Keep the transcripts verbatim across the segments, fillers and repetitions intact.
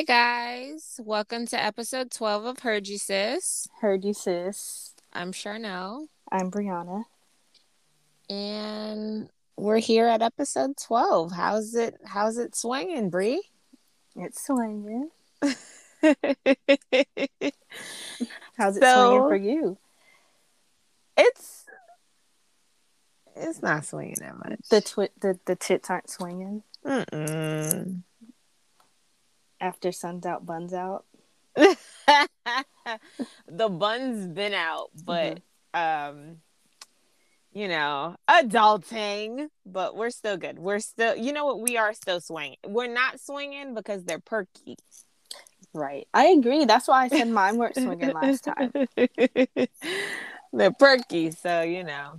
Hi guys, welcome to episode twelve of Heard You, Sis. Heard You, Sis. I'm Sharnel. I'm Brianna. And we're here at episode twelve. How's it? How's it swinging, Bri? It's swinging. How's it so, swinging for you? It's it's not swinging that much. The twi- the the tits aren't swinging. Mm-mm. After sun's out, buns out. The bun's been out, but mm-hmm. um, you know, adulting. But we're still good. We're still, you know what? We are still swinging. We're not swinging because they're perky, right? I agree. That's why I said mine weren't swinging last time. They're perky, so you know.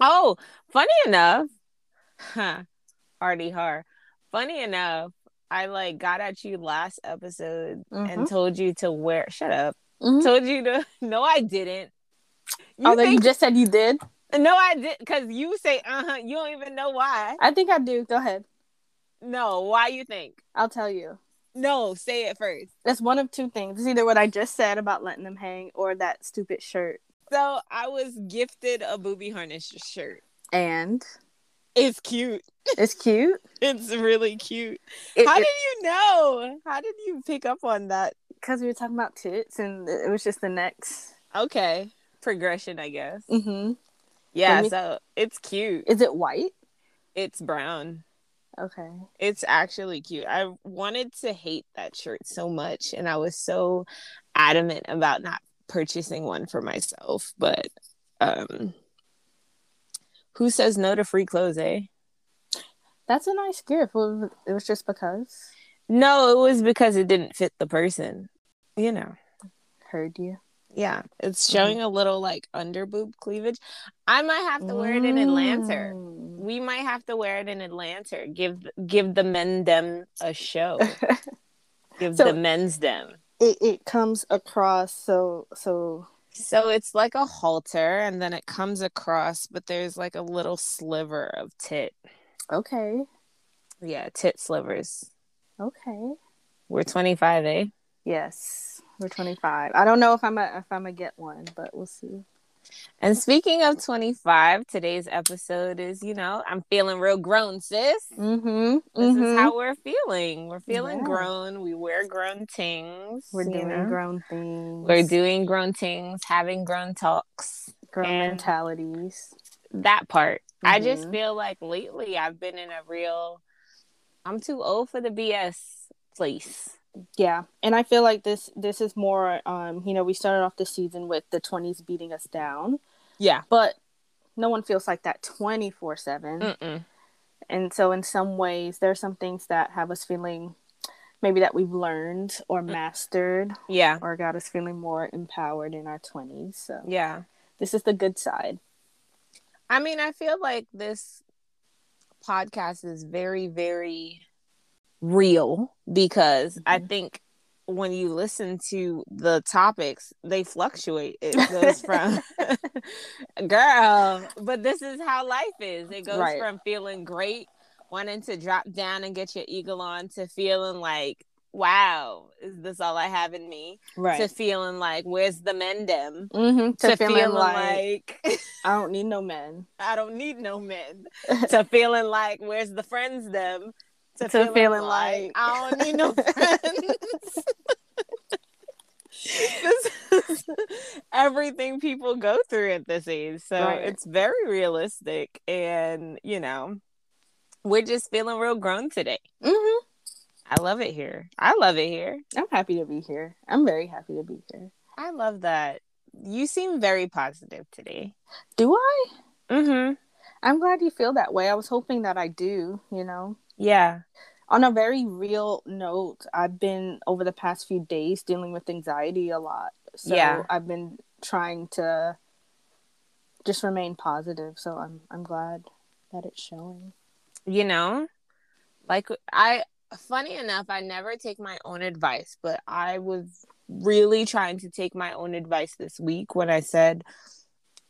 Oh, funny enough, huh? Artie Har. Funny enough. I like got at you last episode mm-hmm. and told you to wear. Shut up. Mm-hmm. Told you to. No, I didn't. You Although think... you just said you did. No, I did because you say uh huh. You don't even know why. I think I do. Go ahead. No, why you think? I'll tell you. No, say it first. That's one of two things. It's either what I just said about letting them hang or that stupid shirt. So I was gifted a booby harness shirt, and it's cute. It's cute. It's really cute. It, How it, did you know? How did you pick up on that? Because we were talking about tits, and it was just the next. Okay, progression, I guess. Mm-hmm. Yeah, me... so it's cute. Is it white? It's brown. Okay. It's actually cute. I wanted to hate that shirt so much, and I was so adamant about not purchasing one for myself. But um, who says no to free clothes, eh? That's a nice gift. It was just because? No, it was because it didn't fit the person. You know. Heard you. Yeah. It's showing mm. a little like under boob cleavage. I might have to wear mm. it in Atlanta. We might have to wear it in Atlanta. Give give the men them a show. Give so the men's them. It, it comes across so so So it's like a halter and then it comes across, but there's like a little sliver of tit. Okay. Yeah, tit slivers. Okay. We're twenty-five, eh? Yes, we're twenty-five. I don't know if I'm a, if I'm a get one, but we'll see. And speaking of twenty-five, today's episode is, you know, I'm feeling real grown, sis. Mm-hmm. This mm-hmm. is how we're feeling. We're feeling yeah. grown. We wear grown things. We're doing know? grown things. We're doing grown things, having grown talks. Grown mentalities. That part. Mm-hmm. I just feel like lately I've been in a real, I'm too old for the B S place. Yeah. And I feel like this, this is more, um, you know, we started off this season with the twenties beating us down. Yeah. But no one feels like that twenty-four seven. Mm-mm. And so in some ways, there are some things that have us feeling maybe that we've learned or mastered. Yeah. Or got us feeling more empowered in our twenties. So yeah, this is the good side. I mean, I feel like this podcast is very, very real because mm-hmm. I think when you listen to the topics, they fluctuate. It goes from, girl, but this is how life is. It goes right. from feeling great, wanting to drop down and get your eagle on, to feeling like, wow, is this all I have in me? Right. To feeling like, where's the men dem? Mm-hmm. To, to feeling, feeling like, like I don't need no men. I don't need no men. To feeling like, where's the friends dem? To, to feeling, feeling like, like I don't need no friends. This is everything people go through at this age. So right. it's very realistic. And, you know, we're just feeling real grown today. Mm-hmm. I love it here. I love it here. I'm happy to be here. I'm very happy to be here. I love that. You seem very positive today. Do I? Mm-hmm. I'm glad you feel that way. I was hoping that I do, you know? Yeah. On a very real note, I've been, over the past few days, dealing with anxiety a lot. So yeah. I've been trying to just remain positive. So I'm, I'm glad that it's showing. You know? Like, I... Funny enough, I never take my own advice, but I was really trying to take my own advice this week when I said,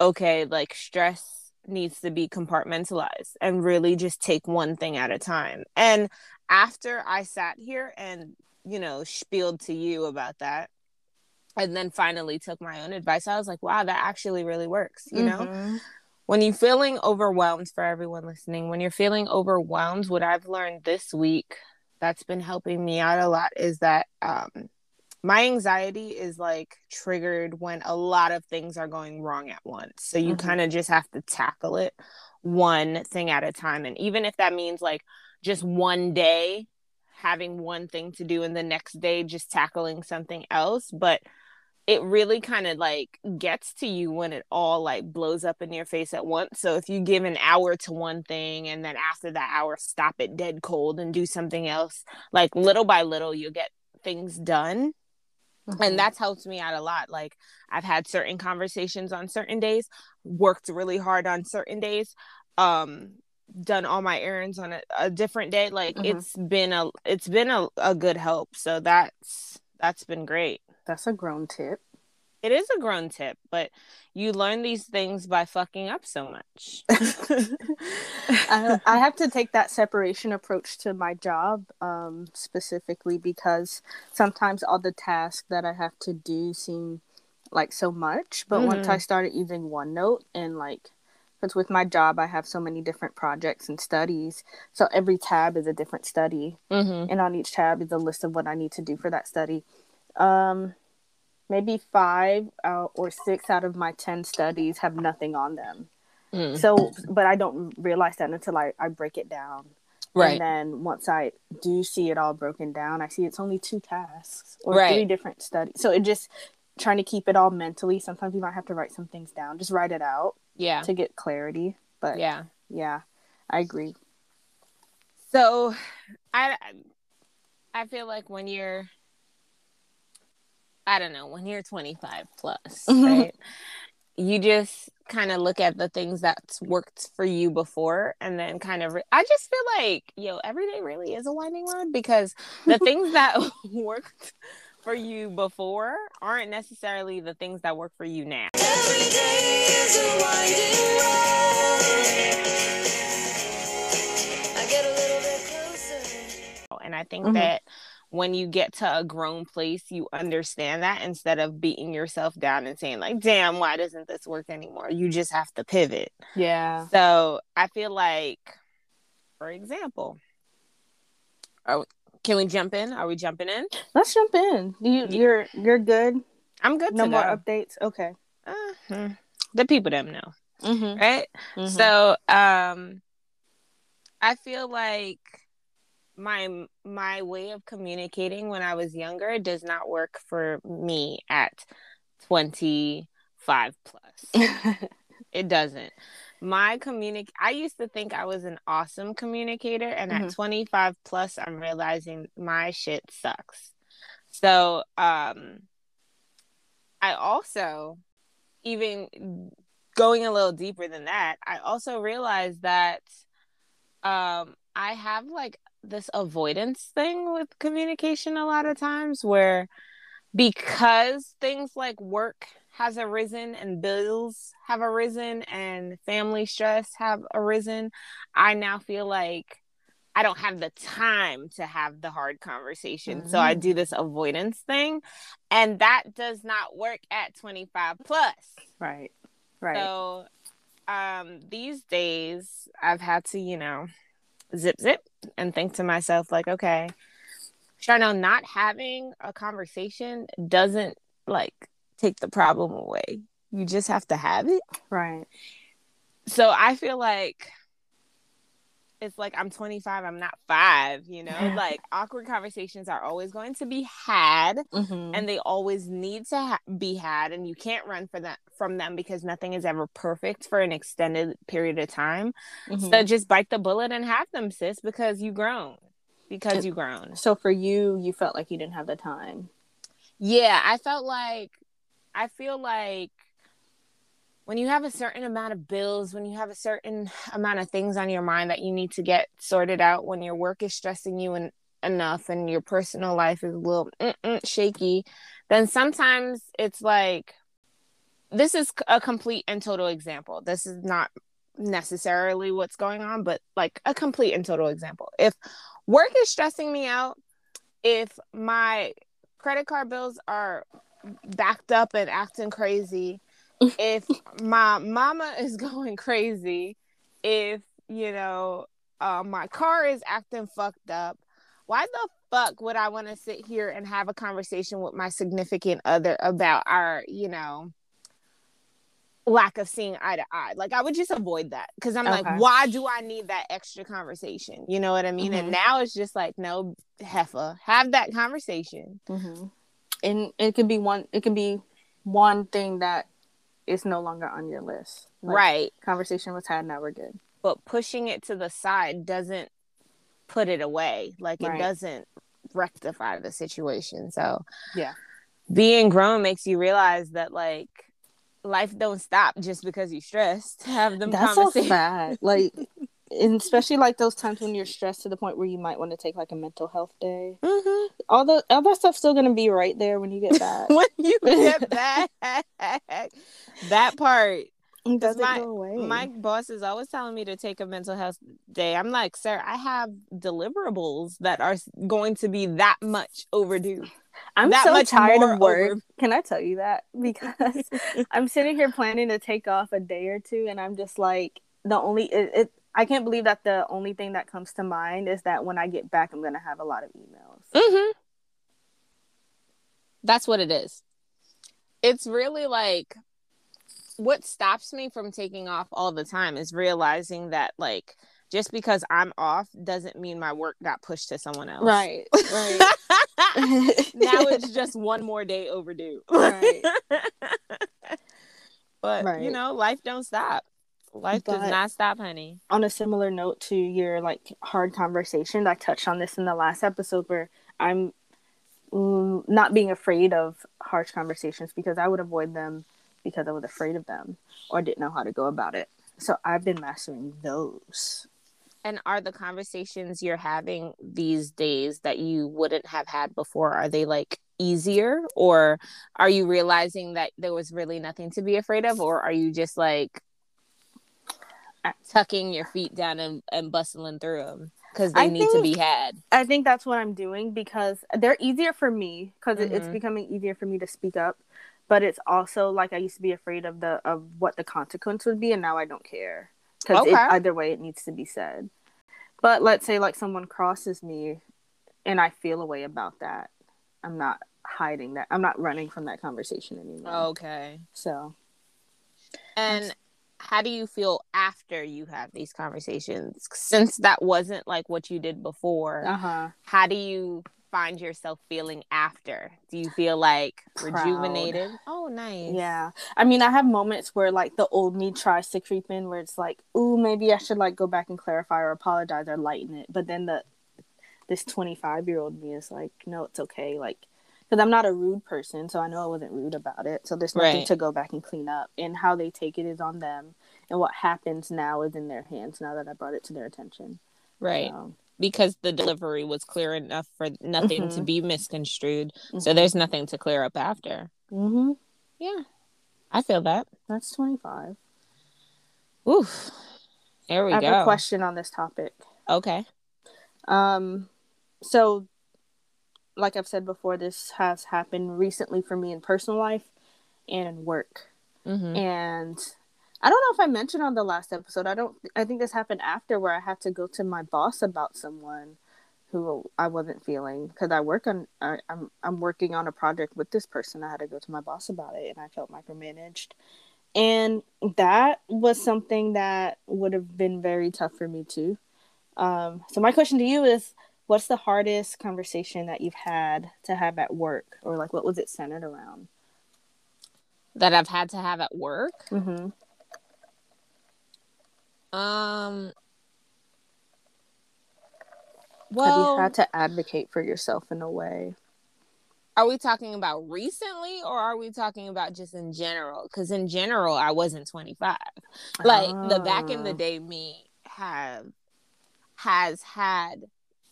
okay, like stress needs to be compartmentalized and really just take one thing at a time. And after I sat here and you know, spieled to you about that. And then finally took my own advice. I was like, wow, that actually really works. You mm-hmm. know, when you're feeling overwhelmed, for everyone listening, when you're feeling overwhelmed, what I've learned this week that's been helping me out a lot is that um, my anxiety is like triggered when a lot of things are going wrong at once. So you mm-hmm. kind of just have to tackle it one thing at a time. And even if that means like just one day having one thing to do and the next day just tackling something else. But it really kind of like gets to you when it all like blows up in your face at once. So if you give an hour to one thing and then after that hour, stop it dead cold and do something else, like little by little, you get things done. Mm-hmm. And that's helped me out a lot. Like I've had certain conversations on certain days, worked really hard on certain days, um, done all my errands on a, a different day. Like mm-hmm. it's been a, it's been a, a good help. So that's, that's been great. That's a grown tip. It is a grown tip, but you learn these things by fucking up so much. I, I have to take that separation approach to my job, um, specifically because sometimes all the tasks that I have to do seem like so much. But mm-hmm. once I started using OneNote and like, because with my job, I have so many different projects and studies. So every tab is a different study. Mm-hmm. And on each tab is a list of what I need to do for that study. Um, maybe five uh, or six out of my ten studies have nothing on them. Mm. So, but I don't realize that until I, I break it down. Right. And then once I do see it all broken down, I see it's only two tasks or right. three different studies. So it just trying to keep it all mentally. Sometimes you might have to write some things down, just write it out yeah. to get clarity. But yeah, yeah, I agree. So I, I feel like when you're, I don't know, when you're twenty-five plus, right? You just kind of look at the things that's worked for you before and then kind of, re- I just feel like, yo, every day really is a winding road because the things that worked for you before aren't necessarily the things that work for you now. Every day is a winding road. I get a little bit closer. And I think mm-hmm. that when you get to a grown place, you understand that instead of beating yourself down and saying like, damn, why doesn't this work anymore? You just have to pivot. Yeah. So I feel like, for example, are we, can we jump in? Are we jumping in? Let's jump in. You, you're you're good? I'm good. No to more go. Updates? Okay. Uh-huh. The people them know. Mm-hmm. Right? Mm-hmm. So um, I feel like my my way of communicating when I was younger does not work for me at twenty-five plus. It doesn't. My communic- I used to think I was an awesome communicator, and mm-hmm. at twenty-five plus, I'm realizing my shit sucks. So, um, I also, even going a little deeper than that, I also realized that um, I have like this avoidance thing with communication a lot of times where because things like work has arisen and bills have arisen and family stress have arisen, I now feel like I don't have the time to have the hard conversation. Mm-hmm. So I do this avoidance thing and that does not work at twenty-five plus. Right. Right. So um, these days I've had to, you know, zip zip and think to myself like, okay, Sharnel, not having a conversation doesn't like take the problem away. You just have to have it. Right. So I feel like it's like I'm twenty-five, I'm not five, you know, like awkward conversations are always going to be had mm-hmm. and they always need to ha- be had and you can't run for that from them because nothing is ever perfect for an extended period of time. Mm-hmm. So just bite the bullet and have them, sis, because you grown, because you grown. So for you, you felt like you didn't have the time. Yeah, I felt like, I feel like when you have a certain amount of bills, when you have a certain amount of things on your mind that you need to get sorted out, when your work is stressing you en- enough and your personal life is a little shaky, then sometimes it's like, this is a complete and total example. This is not necessarily what's going on, but like a complete and total example. If work is stressing me out, if my credit card bills are backed up and acting crazy, if my mama is going crazy, if, you know, uh, my car is acting fucked up, why the fuck would I want to sit here and have a conversation with my significant other about our, you know, lack of seeing eye to eye? Like, I would just avoid that, because I'm okay. like, why do I need that extra conversation? You know what I mean? Mm-hmm. And now it's just like, no, heffa, have that conversation. Mm-hmm. And it can be one. It can be one thing that is no longer on your list. Like, right. Conversation was had. Now we're good. But pushing it to the side doesn't put it away. Like, right. It doesn't rectify the situation. So yeah, being grown makes you realize that, like, life don't stop just because you're stressed. Have them. That's so sad. Like, and especially like those times when you're stressed to the point where you might want to take like a mental health day. Mm-hmm. All the all that stuff's still gonna be right there when you get back. When you get back, that part doesn't my, go away. My boss is always telling me to take a mental health day. I'm like, sir, I have deliverables that are going to be that much overdue. I'm that so much tired of work. Over- Can I tell you that? Because I'm sitting here planning to take off a day or two, and I'm just like, the only it, it. I can't believe that the only thing that comes to mind is that when I get back, I'm gonna have a lot of emails. Mm-hmm. That's what it is. It's really like, what stops me from taking off all the time is realizing that, like, just because I'm off doesn't mean my work got pushed to someone else. Right, right. Now it's just one more day overdue. Right. But, right. you know, life don't stop. Life but does not stop, honey. On a similar note to your, like, hard conversation, I touched on this in the last episode where I'm not being afraid of harsh conversations, because I would avoid them because I was afraid of them or didn't know how to go about it. So I've been mastering those. And are the conversations you're having these days that you wouldn't have had before, are they, like, easier? Or are you realizing that there was really nothing to be afraid of? Or are you just, like, tucking your feet down and, and bustling through them? Because they I need think, to be had. I think that's what I'm doing, because they're easier for me, because mm-hmm. it's becoming easier for me to speak up. But it's also, like, I used to be afraid of the of what the consequence would be, and now I don't care. Because okay. either way, it needs to be said. But let's say, like, someone crosses me, and I feel a way about that. I'm not hiding that. I'm not running from that conversation anymore. Okay. So. And just, how do you feel after you have these conversations? Since that wasn't, like, what you did before, uh-huh. how do you find yourself feeling after? Do you feel like proud, rejuvenated? Oh, nice. Yeah. I mean, I have moments where, like, the old me tries to creep in, where it's like, ooh, maybe I should, like, go back and clarify or apologize or lighten it. But then the this twenty-five year old me is like, no, it's okay. Like, because I'm not a rude person, so I know I wasn't rude about it. So there's nothing right. to go back and clean up. And how they take it is on them. And what happens now is in their hands, now that I brought it to their attention. Right. Um, Because the delivery was clear enough for nothing mm-hmm. to be misconstrued. Mm-hmm. So there's nothing to clear up after. Mm-hmm. Yeah. I feel that. That's twenty-five. Oof. There we go. I have go. a question on this topic. Okay. Um. So, like I've said before, this has happened recently for me in personal life and in work. Mm-hmm. And I don't know if I mentioned on the last episode. I don't. I think this happened after, where I had to go to my boss about someone who I wasn't feeling, because I work on. I, I'm I'm working on a project with this person. I had to go to my boss about it, and I felt micromanaged, and that was something that would have been very tough for me too. Um, so my question to you is, what's the hardest conversation that you've had to have at work, or, like, what was it centered around? That I've had to have at work. Mm-hmm. Um. Well, have you had to advocate for yourself in a way? Are we talking about recently, or are we talking about just in general? Because in general, I wasn't twenty-five. Like ah. the back in the day me have has had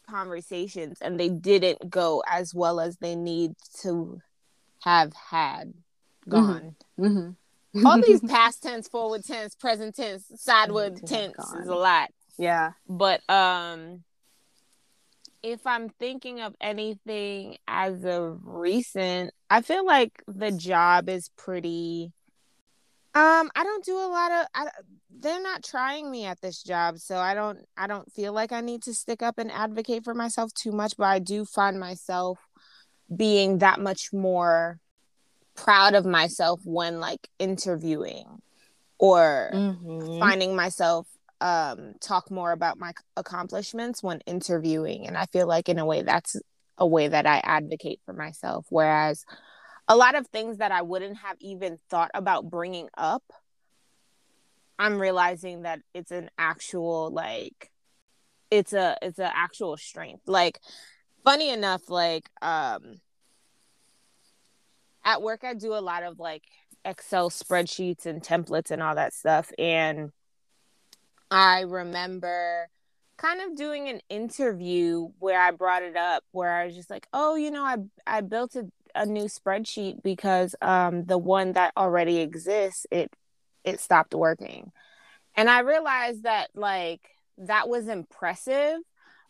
conversations, and they didn't go as well as they need to have had gone. Mm-hmm. Mm-hmm. All these past tense, forward tense, present tense, sideward tense is a lot. Yeah. But um, if I'm thinking of anything as of recent, I feel like the job is pretty... Um, I don't do a lot of... I, they're not trying me at this job, so I don't I don't feel like I need to stick up and advocate for myself too much, but I do find myself being that much more proud of myself when, like, interviewing or mm-hmm. finding myself um, talk more about my accomplishments when interviewing. And I feel like, in a way, that's a way that I advocate for myself, whereas a lot of things that I wouldn't have even thought about bringing up, I'm realizing that it's an actual, like, it's a, it's an actual strength. Like, funny enough, like, um, at work, I do a lot of, like, Excel spreadsheets and templates and all that stuff. And I remember kind of doing an interview where I brought it up, where I was just like, oh, you know, I, I built a, a new spreadsheet because um, the one that already exists, it, it stopped working. And I realized that, like, that was impressive,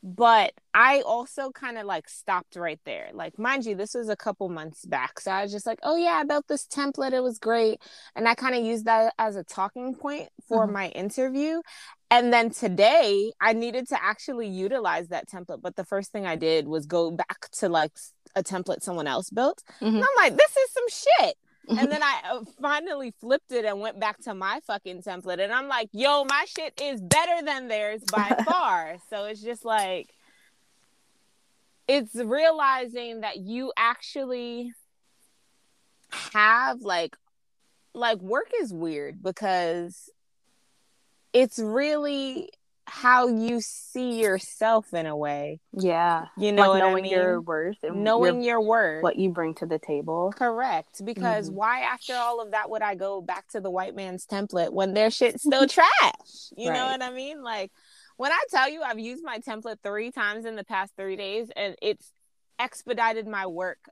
but I also kind of, like, stopped right there. Like, mind you, this was a couple months back. So I was just like, oh yeah, I built this template. It was great. And I kind of used that as a talking point for mm-hmm. my interview. And then today I needed to actually utilize that template. But the first thing I did was go back to, like, a template someone else built. Mm-hmm. And I'm like, this is some shit. And then I finally flipped it and went back to my fucking template. And I'm like, yo, my shit is better than theirs by far. So it's just like, it's realizing that you actually have, like, like work is weird because it's really how you see yourself in a way. Yeah. You know, like knowing I mean? your worth and knowing your, your worth, what you bring to the table. Correct. Because mm-hmm. why, after all of that, would I go back to the white man's template when their shit's still trash? You right. know what I mean? Like, when I tell you I've used my template three times in the past three days and it's expedited my work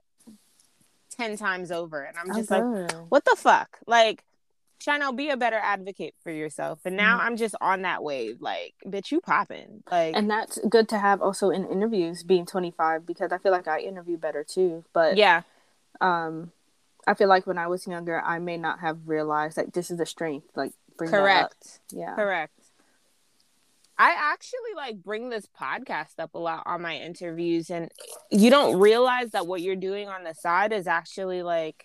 ten times over. And I'm just uh-huh. like, what the fuck? Like, Sharnel, be a better advocate for yourself. And now I'm just on that wave. Like, bitch, you popping. Like, and that's good to have also in interviews, being twenty-five, because I feel like I interview better too. But yeah, um, I feel like when I was younger, I may not have realized, like, this is a strength. Like, bring correct. That up. Yeah, correct. I actually, like, bring this podcast up a lot on my interviews, and you don't realize that what you're doing on the side is actually, like,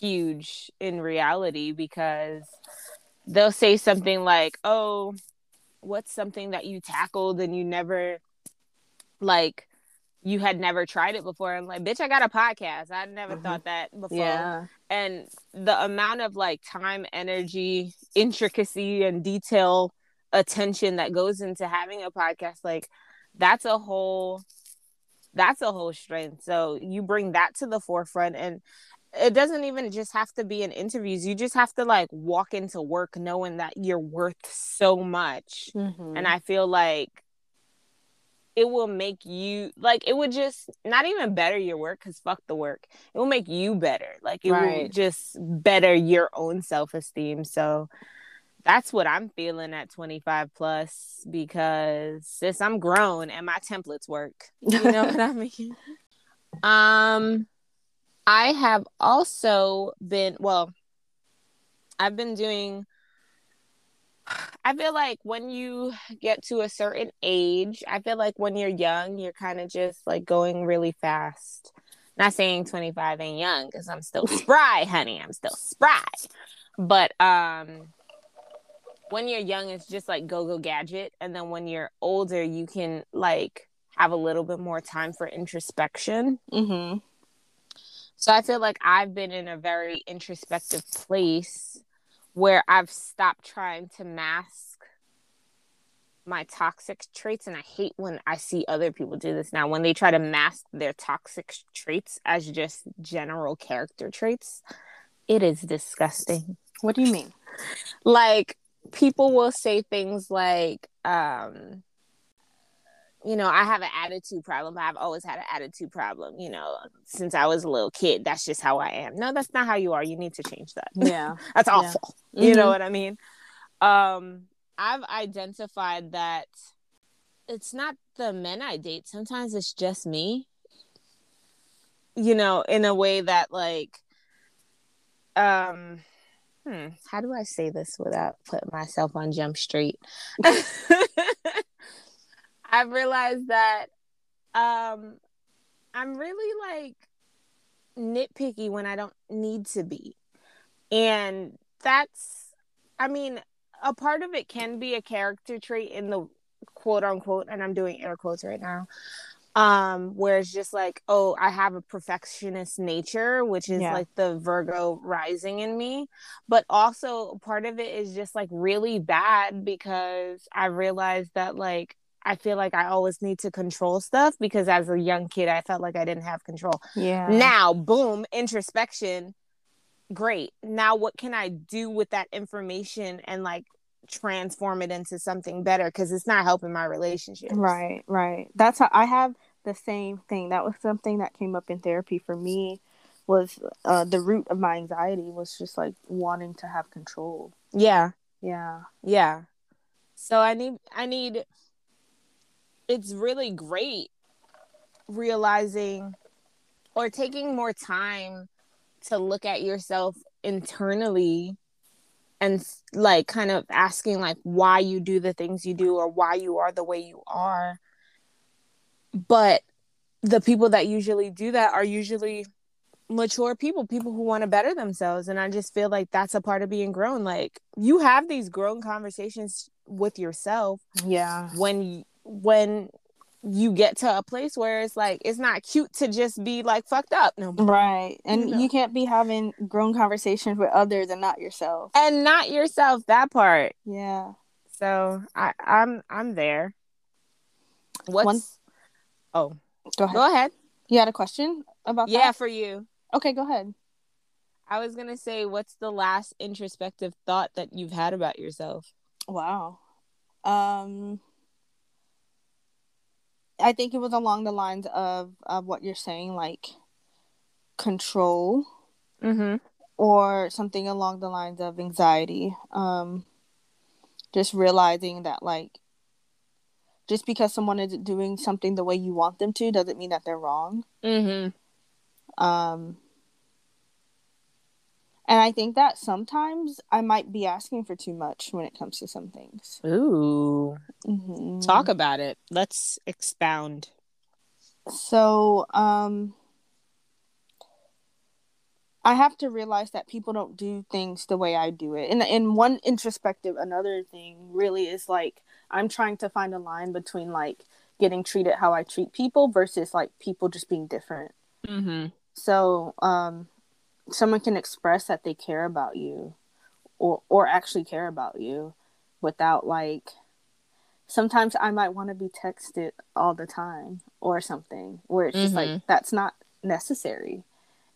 huge in reality, because they'll say something like, oh, what's something that you tackled and you never, like, you had never tried it before. I'm like, bitch, I got a podcast. I never mm-hmm. thought that before. Yeah. And the amount of, like, time, energy, intricacy, and detail, attention that goes into having a podcast, like, that's a whole that's a whole strength. So you bring that to the forefront, and it doesn't even just have to be in interviews. You just have to, like, walk into work knowing that you're worth so much. Mm-hmm. And I feel like it will make you, like, it would just not even better your work, because fuck the work. It will make you better. Like, it right. will just better your own self-esteem. So that's what I'm feeling at twenty-five plus, because since I'm grown and my templates work, you know what I mean? Um... I have also been, well, I've been doing, I feel like when you get to a certain age, I feel like when you're young, you're kind of just, like, going really fast. Not saying twenty-five ain't young, because I'm still spry, honey. I'm still spry. But um, when you're young, it's just, like, go-go gadget. And then when you're older, you can, like, have a little bit more time for introspection. Mm-hmm. So I feel like I've been in a very introspective place where I've stopped trying to mask my toxic traits. And I hate when I see other people do this now, when they try to mask their toxic traits as just general character traits. It is disgusting. What do you mean? Like, people will say things like, um, you know, I have an attitude problem. I've always had an attitude problem, you know, since I was a little kid. That's just how I am. No, that's not how you are. You need to change that. Yeah. That's awful. Yeah. You mm-hmm. know what I mean? Um, I've identified that it's not the men I date. Sometimes it's just me, you know, in a way that like, um, hmm, how do I say this without putting myself on Jump Street? I've realized that um, I'm really like nitpicky when I don't need to be. And that's, I mean, a part of it can be a character trait in the quote unquote, and I'm doing air quotes right now, um, where it's just like, oh, I have a perfectionist nature, which is yeah. like the Virgo rising in me. But also part of it is just like really bad because I realized that like, I feel like I always need to control stuff because as a young kid, I felt like I didn't have control. Yeah. Now, boom, introspection. Great. Now what can I do with that information and like transform it into something better? Because it's not helping my relationship. Right, right. That's how I have the same thing. That was something that came up in therapy for me was uh, the root of my anxiety was just like wanting to have control. Yeah. Yeah. Yeah. So I need, I need, it's really great realizing or taking more time to look at yourself internally and like kind of asking like why you do the things you do or why you are the way you are. But the people that usually do that are usually mature people, people who want to better themselves. And I just feel like that's a part of being grown. Like you have these grown conversations with yourself. Yeah. When when you get to a place where it's like it's not cute to just be like fucked up no more. Right. And you know, you can't be having grown conversations with others and not yourself. And not yourself, that part. Yeah. So I, I'm I'm there. What's One... oh go ahead. Go ahead. You had a question about yeah, that? Yeah, for you. Okay, go ahead. I was gonna say, what's the last introspective thought that you've had about yourself? Wow. Um I think it was along the lines of, of what you're saying, like control, mm-hmm. or something along the lines of anxiety. Um, just realizing that, like, just because someone is doing something the way you want them to doesn't mean that they're wrong. Mm-hmm. Um, and I think that sometimes I might be asking for too much when it comes to some things. Ooh. Mm-hmm. Talk about it. Let's expound. So, um, I have to realize that people don't do things the way I do it. And in one introspective, another thing really is like, I'm trying to find a line between like getting treated how I treat people versus like people just being different. Mm-hmm. So, um, someone can express that they care about you or or actually care about you without like, sometimes I might want to be texted all the time or something where it's mm-hmm. just like, that's not necessary.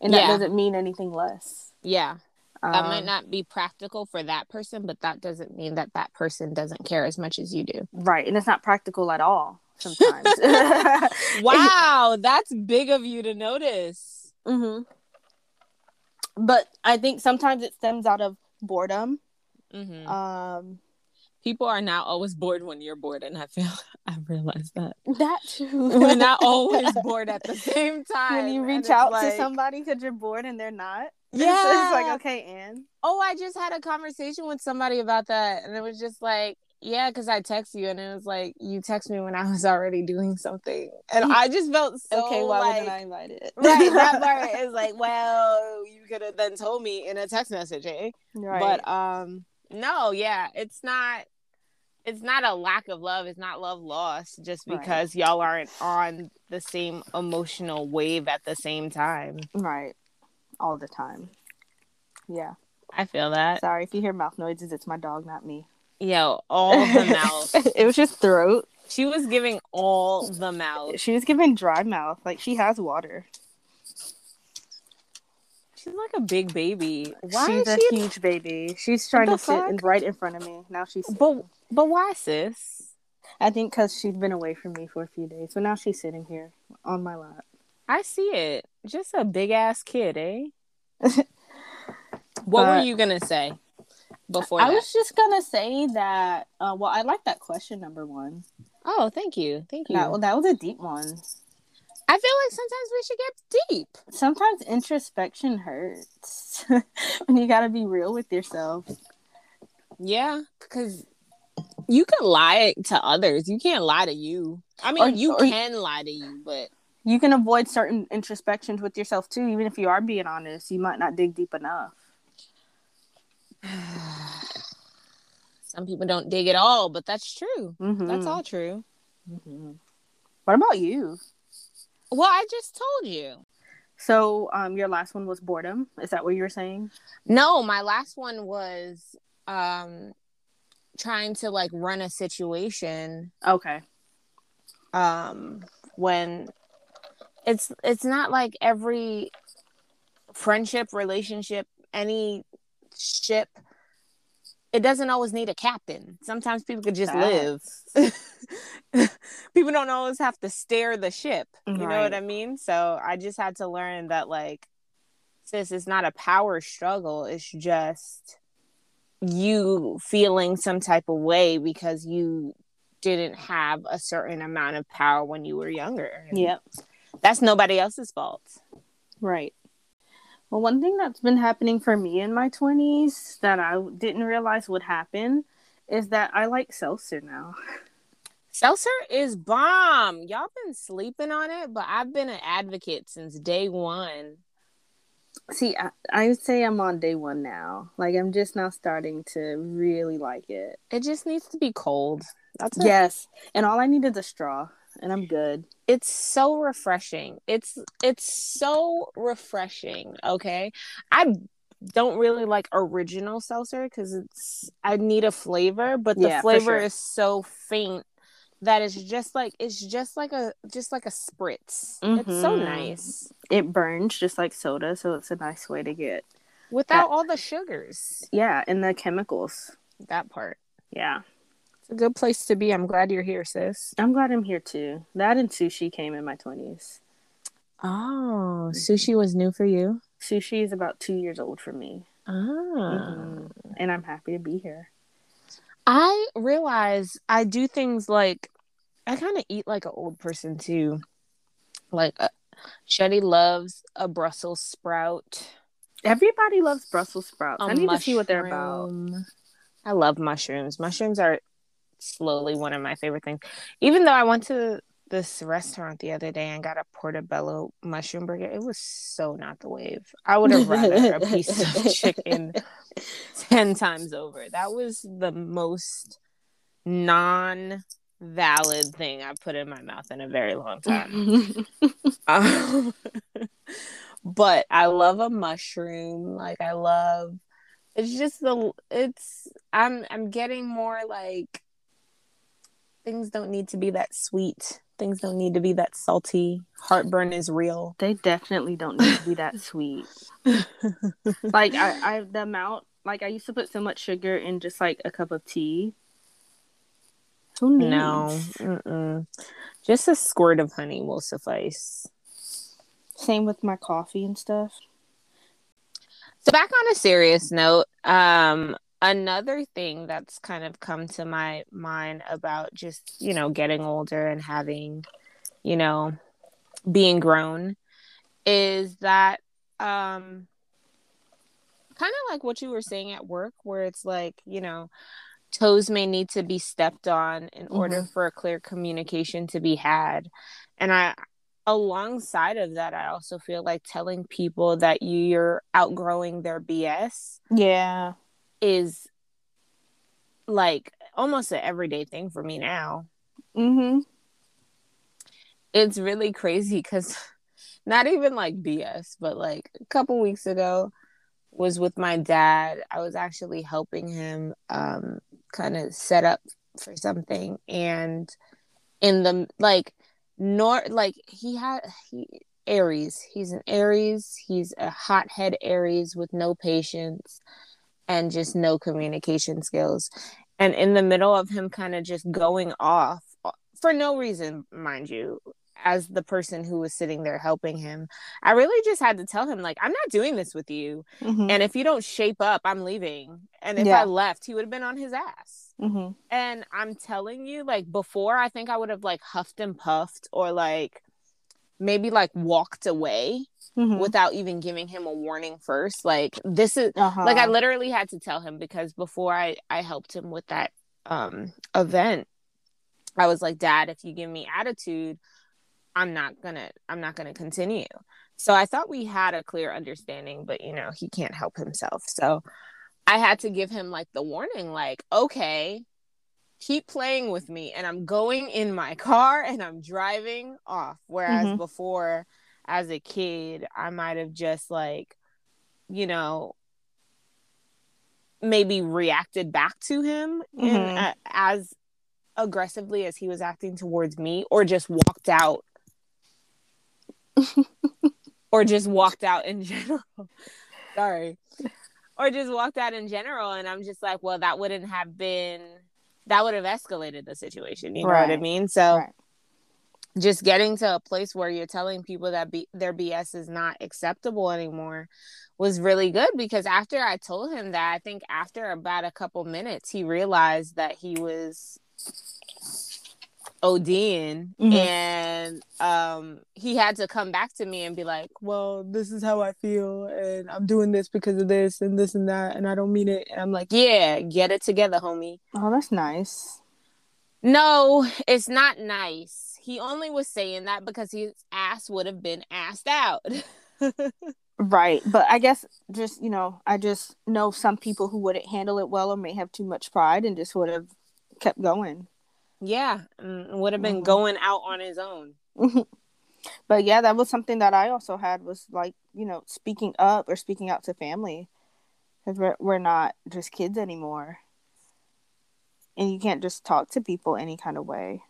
And yeah. that doesn't mean anything less. Yeah. Um, that might not be practical for that person, but that doesn't mean that that person doesn't care as much as you do. Right. And it's not practical at all sometimes. Wow. That's big of you to notice. Mm-hmm. But I think sometimes it stems out of boredom. Mm-hmm. Um, people are not always bored when you're bored, and I feel I've realized that. That too. We're not always bored at the same time. When you reach out like... to somebody because you're bored and they're not. Yeah. It's, it's like, okay, and? Oh, I just had a conversation with somebody about that, and it was just like, yeah, because I text you, and it was like, you text me when I was already doing something. And I just felt so okay, why like, wasn't I invited? Right, that part is like, well, you could have then told me in a text message, eh? Right. But, um, no, yeah, it's not, it's not a lack of love. It's not love lost just because right. y'all aren't on the same emotional wave at the same time. Right. All the time. Yeah. I feel that. Sorry, if you hear mouth noises, it's my dog, not me. Yo, all the mouth. It was just throat. She was giving all the mouth. She was giving dry mouth. Like, she has water. She's like a big baby. Why She's is a she huge a... baby. She's trying to fuck? sit right in front of me. Now she's sitting. But, but why, sis? I think because she's been away from me for a few days. So now she's sitting here on my lap. I see it. Just a big-ass kid, eh? What uh, were you going to say? Before I that. was just gonna say that uh well I like that question number one Oh, thank you. Thank you. That, well, that was a deep one. I feel like sometimes we should get deep. Sometimes introspection hurts. And you got to be real with yourself. Yeah, because you can lie to others. You can't lie to you. I mean, or, you or, can lie to you, but... You can avoid certain introspections with yourself, too. Even if you are being honest, you might not dig deep enough. Some people don't dig at all, but that's true. Mm-hmm. That's all true. Mm-hmm. What about you? Well, I just told you. So, um, your last one was boredom. Is that what you were saying? No, my last one was um, trying to, like, run a situation. Okay. Um, when it's it's not like every friendship, relationship, any ship, it doesn't always need a captain. Sometimes people could just live. People don't always have to steer the ship. You right. know what I mean? So I just had to learn that, like, sis, it's not a power struggle. It's just you feeling some type of way because you didn't have a certain amount of power when you were younger. Yep. That's nobody else's fault. Right. Well, one thing that's been happening for me in my twenties that I didn't realize would happen is that I like seltzer now. Seltzer is bomb. Y'all been sleeping on it, but I've been an advocate since day one. See, I, I would say I'm on day one now. Like, I'm just now starting to really like it. It just needs to be cold. That's it. Yes. And all I need is a straw. And I'm good. It's so refreshing. It's it's so refreshing. Okay, I don't really like original seltzer because it's I need a flavor, but the yeah, flavor sure. is so faint that it's just like it's just like a just like a spritz. Mm-hmm. It's so nice. It burns just like soda, so it's a nice way to get without that, all the sugars. Yeah, and the chemicals. That part. Yeah. It's a good place to be. I'm glad you're here, sis. I'm glad I'm here, too. That and sushi came in my twenties. Oh, sushi was new for you? Sushi is about two years old for me. Ah. Mm-hmm. And I'm happy to be here. I realize I do things like, I kind of eat like an old person, too. Like, uh, Shetty loves a Brussels sprout. Everybody loves Brussels sprouts. I need mushroom. to see what they're about. I love mushrooms. Mushrooms are slowly one of my favorite things. Even though I went to this restaurant the other day and got a portobello mushroom burger, it was so not the wave. I would have rather a piece of chicken ten times over. That was the most non-valid thing I put in my mouth in a very long time. um, but I love a mushroom. Like, I love... It's just the it's I'm I'm getting more like things don't need to be that sweet. Things don't need to be that salty. Heartburn is real. They definitely don't need to be that sweet. Like I, I the amount like I used to put so much sugar in just like a cup of tea. Who needs? No, mm-mm. Just a squirt of honey will suffice. Same with my coffee and stuff. So back on a serious note, um, another thing that's kind of come to my mind about just, you know, getting older and having, you know, being grown is that um, kind of like what you were saying at work, where it's like, you know, toes may need to be stepped on in mm-hmm. order for a clear communication to be had. And I Alongside of that, I also feel like telling people that you're outgrowing their B S yeah, is like almost an everyday thing for me now. Mm-hmm. It's really crazy because not even like B S, but like a couple weeks ago was with my dad. I was actually helping him um, kind of set up for something. And in the like... Nor like he had he Aries. He's an Aries. He's a hothead Aries with no patience and just no communication skills. And in the middle of him kind of just going off for no reason, mind you, as the person who was sitting there helping him, I really just had to tell him, like, I'm not doing this with you. Mm-hmm. And if you don't shape up, I'm leaving. And if yeah. I left, he would have been on his ass. Mm-hmm. And I'm telling you, like, before, I think I would have, like, huffed and puffed or, like, maybe, like, walked away mm-hmm. without even giving him a warning first. Like, this is, uh-huh. like, I literally had to tell him, because before I, I helped him with that um, event, I was like, Dad, if you give me attitude, I'm not gonna, I'm not gonna continue. So I thought we had a clear understanding, but, you know, he can't help himself. So I had to give him, like, the warning, like, okay, keep playing with me, and I'm going in my car and I'm driving off. Whereas mm-hmm. before, as a kid, I might have just, like, you know, maybe reacted back to him mm-hmm. in, uh, as aggressively as he was acting towards me, or just walked out. Or just walked out in general. Sorry. Or just walked out in general. And I'm just like, well, that wouldn't have been, that would have escalated the situation. You know right. what I mean? So right. just getting to a place where you're telling people that B- their B S is not acceptable anymore was really good, because after I told him that, I think after about a couple minutes, he realized that he was ODing mm-hmm. and um he had to come back to me and be like, well, this is how I feel, and I'm doing this because of this and this and that, and I don't mean it. And I'm like, yeah, get it together, homie. Oh, that's nice. No, it's not nice. He only was saying that because his ass would have been assed out. Right. But I guess just, you know, I just know some people who wouldn't handle it well, or may have too much pride and just would have kept going. Yeah, would have been mm-hmm. going out on his own. But yeah, that was something that I also had, was like, you know, speaking up or speaking out to family, because we're, we're not just kids anymore, and you can't just talk to people any kind of way.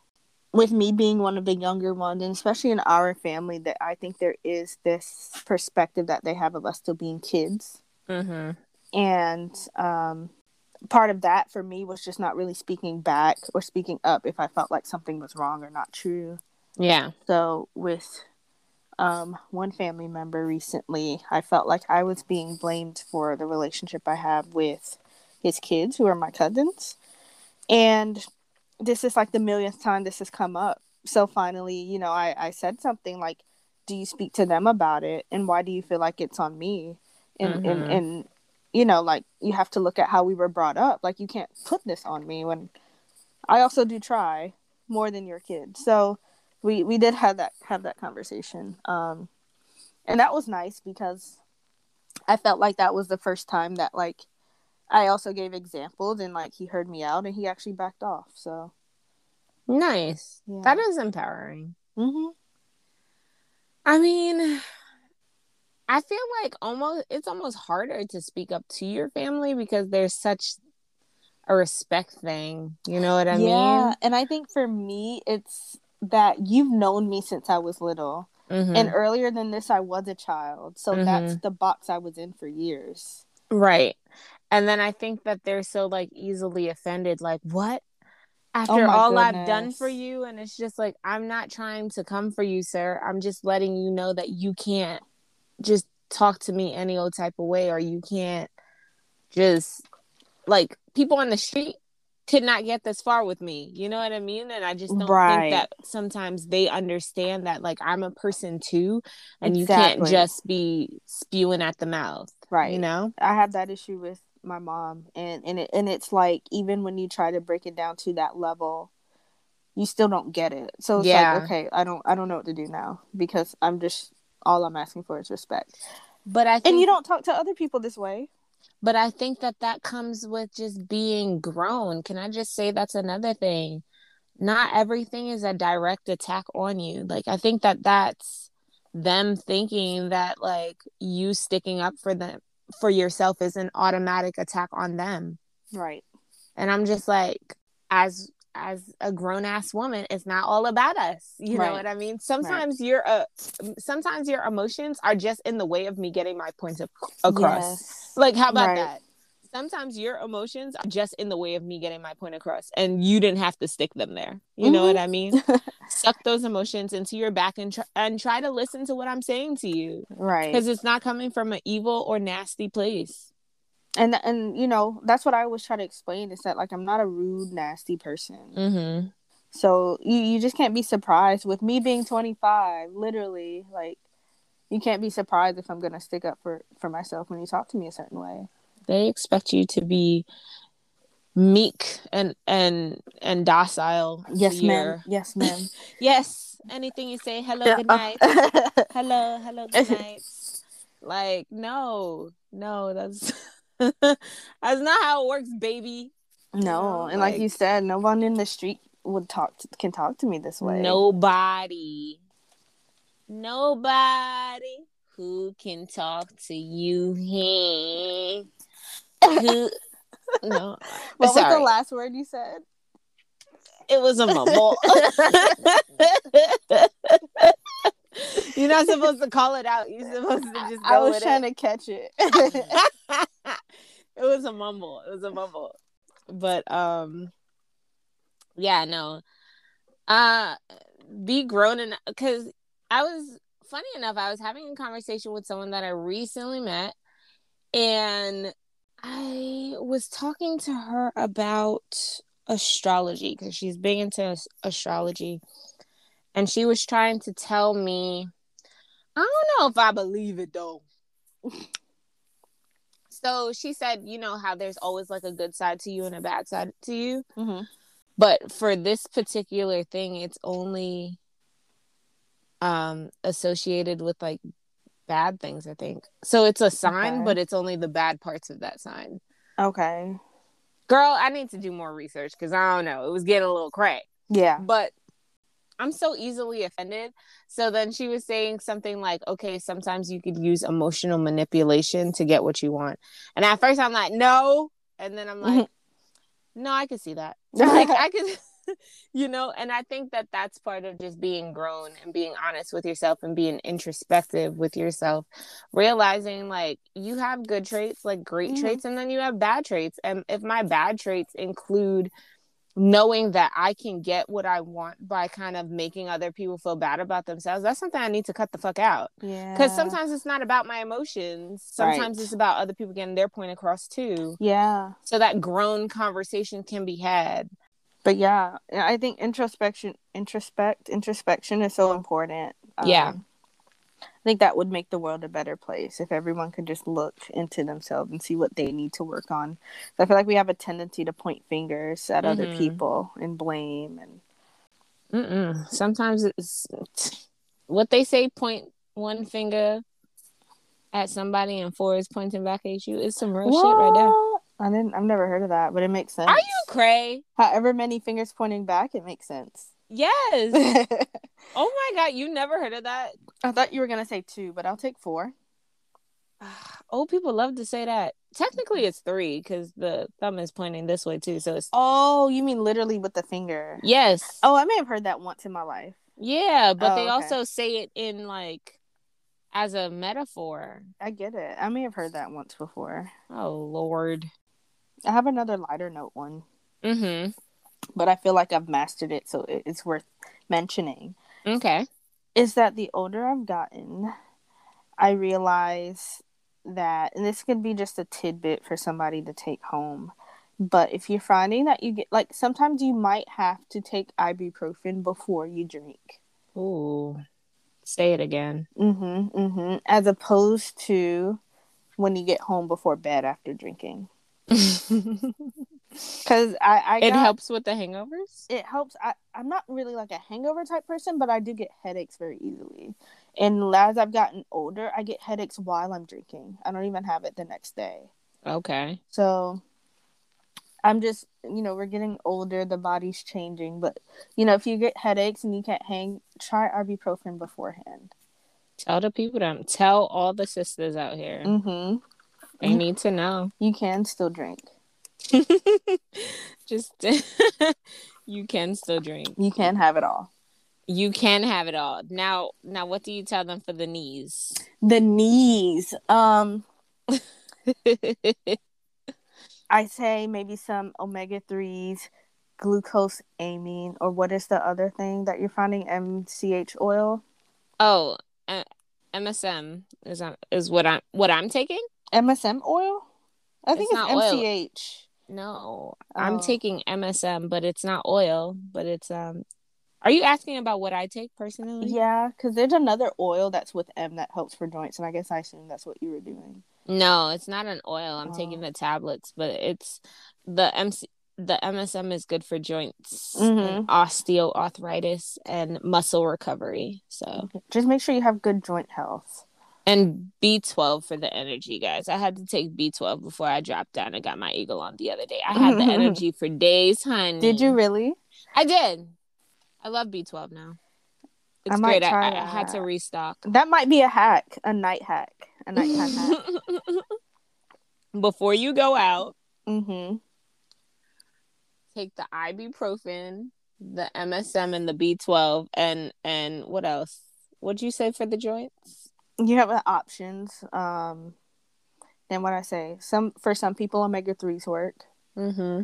With me being one of the younger ones, and especially in our family, that I think there is this perspective that they have of us still being kids. Mm-hmm. And um part of that for me was just not really speaking back or speaking up if I felt like something was wrong or not true. Yeah. So with um, one family member recently, I felt like I was being blamed for the relationship I have with his kids, who are my cousins. And this is like the millionth time this has come up. So finally, you know, I, I said something like, do you speak to them about it? And why do you feel like it's on me? And, mm-hmm. and, and, you know, like, you have to look at how we were brought up. Like, you can't put this on me when I also do try more than your kid. So we, we did have that, have that conversation. Um, and that was nice, because I felt like that was the first time that, like, I also gave examples, and, like, he heard me out and he actually backed off. So nice. Yeah. That is empowering. Mm-hmm. I mean, I feel like almost it's almost harder to speak up to your family, because there's such a respect thing. You know what I yeah, mean? Yeah, and I think for me, it's that you've known me since I was little. Mm-hmm. And earlier than this, I was a child. So mm-hmm. that's the box I was in for years. Right. And then I think that they're so, like, easily offended. Like, what? After oh all goodness. I've done for you? And it's just like, I'm not trying to come for you, sir. I'm just letting you know that you can't just talk to me any old type of way, or you can't just, like, people on the street could not get this far with me, you know what I mean? And I just don't right. think that sometimes they understand that, like, I'm a person too, and exactly. you can't just be spewing at the mouth. Right. You know, I have that issue with my mom, and and, it, and it's like, even when you try to break it down to that level, you still don't get it. So it's yeah. like, okay, I don't I don't know what to do now, because I'm just all I'm asking for is respect. But I think, and you don't talk to other people this way. But I think that that comes with just being grown. Can I just say that's another thing? Not everything is a direct attack on you. Like, I think that that's them thinking that, like, you sticking up for them, for yourself, is an automatic attack on them. Right. And I'm just like, as as a grown-ass woman, it's not all about us, you right. know what I mean? Sometimes right. your uh, sometimes your emotions are just in the way of me getting my points of, across. Yes. Like, how about right. that? Sometimes your emotions are just in the way of me getting my point across, and you didn't have to stick them there. You mm-hmm. know what I mean? Suck those emotions into your back and tr- and try to listen to what I'm saying to you. Right. Because it's not coming from an evil or nasty place. And and you know, that's what I always try to explain, is that like I'm not a rude, nasty person. Mm-hmm. So you, you just can't be surprised with me being twenty-five, literally. Like, you can't be surprised if I'm gonna stick up for, for myself when you talk to me a certain way. They expect you to be meek and and and docile. Yes, ma'am. Yes, ma'am. Yes. Anything you say, hello, yeah. good night. hello, hello, good night. Like, no, no, that's that's not how it works, baby. No, and like, like you said, no one in the street would talk to, can talk to me this way. Nobody, nobody who can talk to you. Hey, who? No, what Sorry. was the last word you said? It was a mumble. You're not supposed to call it out. You're supposed to just go I was with trying it. to catch it. It was a mumble. It was a mumble. But um yeah, no. Uh be grown enough, because I was funny enough, I was having a conversation with someone that I recently met, and I was talking to her about astrology, because she's big into astrology. And she was trying to tell me, I don't know if I believe it, though. So she said, you know, how there's always like a good side to you and a bad side to you. Mm-hmm. But for this particular thing, it's only um, associated with like bad things, I think. So it's a sign, okay. but it's only the bad parts of that sign. Okay. Girl, I need to do more research, because I don't know. It was getting a little cracked. Yeah. But I'm so easily offended. So then she was saying something like, okay, sometimes you could use emotional manipulation to get what you want. And at first I'm like, no. And then I'm like, no, I can see that. Like, I could, you know, and I think that that's part of just being grown and being honest with yourself and being introspective with yourself, realizing like you have good traits, like great mm-hmm. traits, and then you have bad traits. And if my bad traits include knowing that I can get what I want by kind of making other people feel bad about themselves, that's something I need to cut the fuck out. Yeah. Because sometimes it's not about my emotions. Sometimes right. it's about other people getting their point across too. Yeah. So that grown conversation can be had. But yeah, I think introspection, introspect, introspection is so important. Um, yeah. I think that would make the world a better place if everyone could just look into themselves and see what they need to work on. So I feel like we have a tendency to point fingers at mm-hmm. other people and blame. And Mm-mm. sometimes it's what they say, point one finger at somebody and four is pointing back at you. It's some real what? shit right there. I didn't, I've never heard of that, but it makes sense. Are you cray? However many fingers pointing back, it makes sense. Yes. Oh my God, you never heard of that? I thought you were gonna say two, but I'll take four. Old people love to say that. Technically, it's three because the thumb is pointing this way too. So it's. Oh, you mean literally with the finger? Yes. Oh, I may have heard that once in my life. Yeah, but oh, they okay. also say it in like as a metaphor. I get it. I may have heard that once before. Oh Lord. I have another lighter note one. Mm-hmm. But I feel like I've mastered it, so it's worth mentioning. Okay. Is that the older I've gotten, I realize that, and this could be just a tidbit for somebody to take home, but if you're finding that you get, like, sometimes you might have to take ibuprofen before you drink. Ooh. Say it again. Mm-hmm, mm-hmm. As opposed to when you get home before bed after drinking. Because I, I it got, helps with the hangovers. It helps. I, I'm not really like a hangover type person, but I do get headaches very easily. And as I've gotten older, I get headaches while I'm drinking. I don't even have it the next day. Okay. So I'm just, you know, we're getting older. The body's changing. But, you know, if you get headaches and you can't hang, try ibuprofen beforehand. Tell the people that. Tell all the sisters out here. Mm-hmm. They mm-hmm. need to know. You can still drink. Just you can still drink. You can have it all. You can have it all. Now, now, what do you tell them for the knees? The knees. Um, I say maybe some omega threes, glucosamine, or what is the other thing that you're finding? M C H oil. Oh, uh, M S M is is what I'm what I'm taking. M S M oil. I think it's, it's M C H. Oil. No, oh. I'm taking M S M, but it's not oil. But it's um. Are you asking about what I take personally? Yeah, because there's another oil that's with M that helps for joints, and I guess I assume that's what you were doing. No, it's not an oil. I'm oh. taking the tablets, but it's the M C. The M S M is good for joints, mm-hmm. and osteoarthritis, and muscle recovery. So just make sure you have good joint health. And B twelve for the energy, guys. I had to take B twelve before I dropped down and got my Eagle on the other day. I had the energy for days, honey. Did you really? I did. I love B twelve now. It's I might great. Try I, I had to restock. That might be a hack, a night hack, a nighttime hack. Before you go out, mm-hmm. take the ibuprofen, the M S M, and the B twelve, and and what else? What'd you say for the joints? You have the options. Um, and what I say, some for some people, omega threes work. Mm-hmm.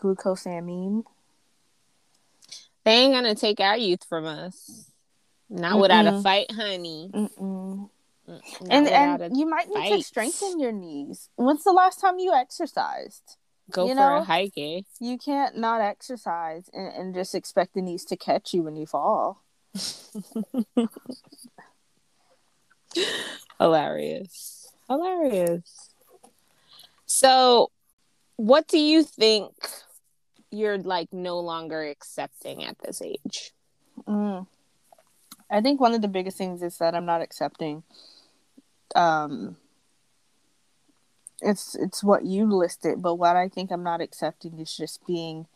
Glucosamine. They ain't gonna take our youth from us. Not Mm-mm. without a fight, honey. Mm-mm. And and you might need fight. to strengthen your knees. When's the last time you exercised? Go you for know, a hike, eh? You can't not exercise and, and just expect the knees to catch you when you fall. Hilarious. Hilarious. So, what do you think you're, like, no longer accepting at this age? Mm. I think one of the biggest things is that I'm not accepting... Um. It's it's what you listed, but what I think I'm not accepting is just being